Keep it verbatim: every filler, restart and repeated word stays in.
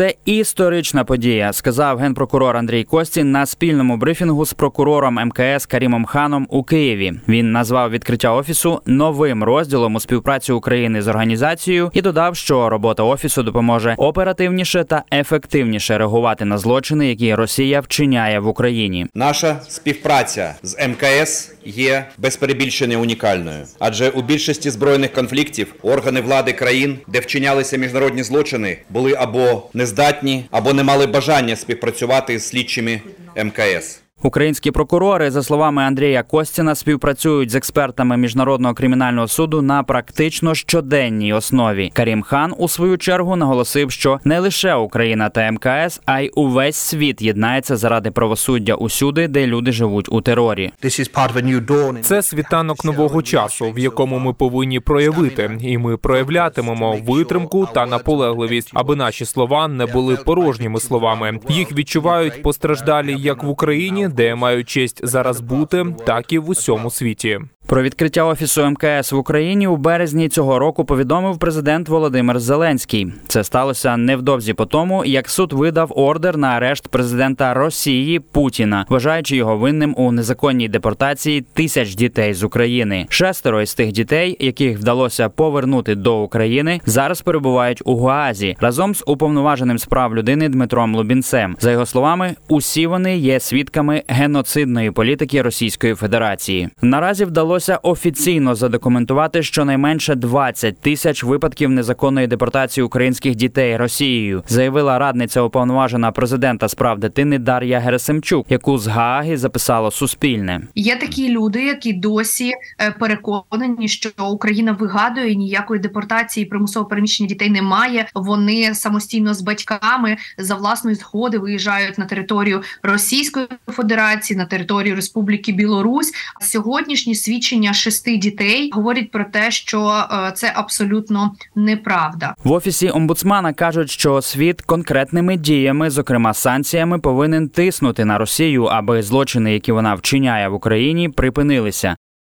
Це історична подія, сказав генпрокурор Андрій Костін на спільному брифінгу з прокурором ем ка ес Карімом Ханом у Києві. Він назвав відкриття офісу новим розділом у співпраці України з організацією і додав, що робота офісу допоможе оперативніше та ефективніше реагувати на злочини, які Росія вчиняє в Україні. Наша співпраця з ем ка ес є без перебільшення унікальною, адже у більшості збройних конфліктів органи влади країн, де вчинялися міжнародні злочини, були або нездатні, або не мали бажання співпрацювати з слідчими ем ка ес. Українські прокурори, за словами Андрія Костіна, співпрацюють з експертами Міжнародного кримінального суду на практично щоденній основі. Карім Хан, у свою чергу, наголосив, що не лише Україна та ем ка ес, а й увесь світ єднається заради правосуддя усюди, де люди живуть у терорі. Це світанок нового часу, в якому ми повинні проявити, і ми проявлятимемо витримку та наполегливість, аби наші слова не були порожніми словами. Їх відчувають постраждалі як в Україні, де мають честь зараз бути, так і в усьому світі. Про відкриття офісу ем ка ес в Україні у березні цього року повідомив президент Володимир Зеленський. Це сталося невдовзі по тому, як суд видав ордер на арешт президента Росії Путіна, вважаючи його винним у незаконній депортації тисяч дітей з України. Шестеро із тих дітей, яких вдалося повернути до України, зараз перебувають у Гаазі разом з уповноваженим з прав людини Дмитром Лубінцем. За його словами, усі вони є свідками геноцидної політики Російської Федерації. Наразі вдалося офіційно задокументувати щонайменше двадцять тисяч випадків незаконної депортації українських дітей Росією, заявила радниця уповноважена президента з прав дитини Дар'я Герасимчук, яку з Гааги записало Суспільне. Є такі люди, які досі переконані, що Україна вигадує, ніякої депортації, примусово переміщення дітей немає. Вони самостійно з батьками за власної згоди виїжджають на територію Російської Федерації, на територію Республіки Білорусь. А сьогоднішній світ Свідчення шести дітей говорять про те, що це абсолютно неправда. В офісі омбудсмана кажуть, що світ конкретними діями, зокрема санкціями, повинен тиснути на Росію, аби злочини, які вона вчиняє в Україні, припинилися.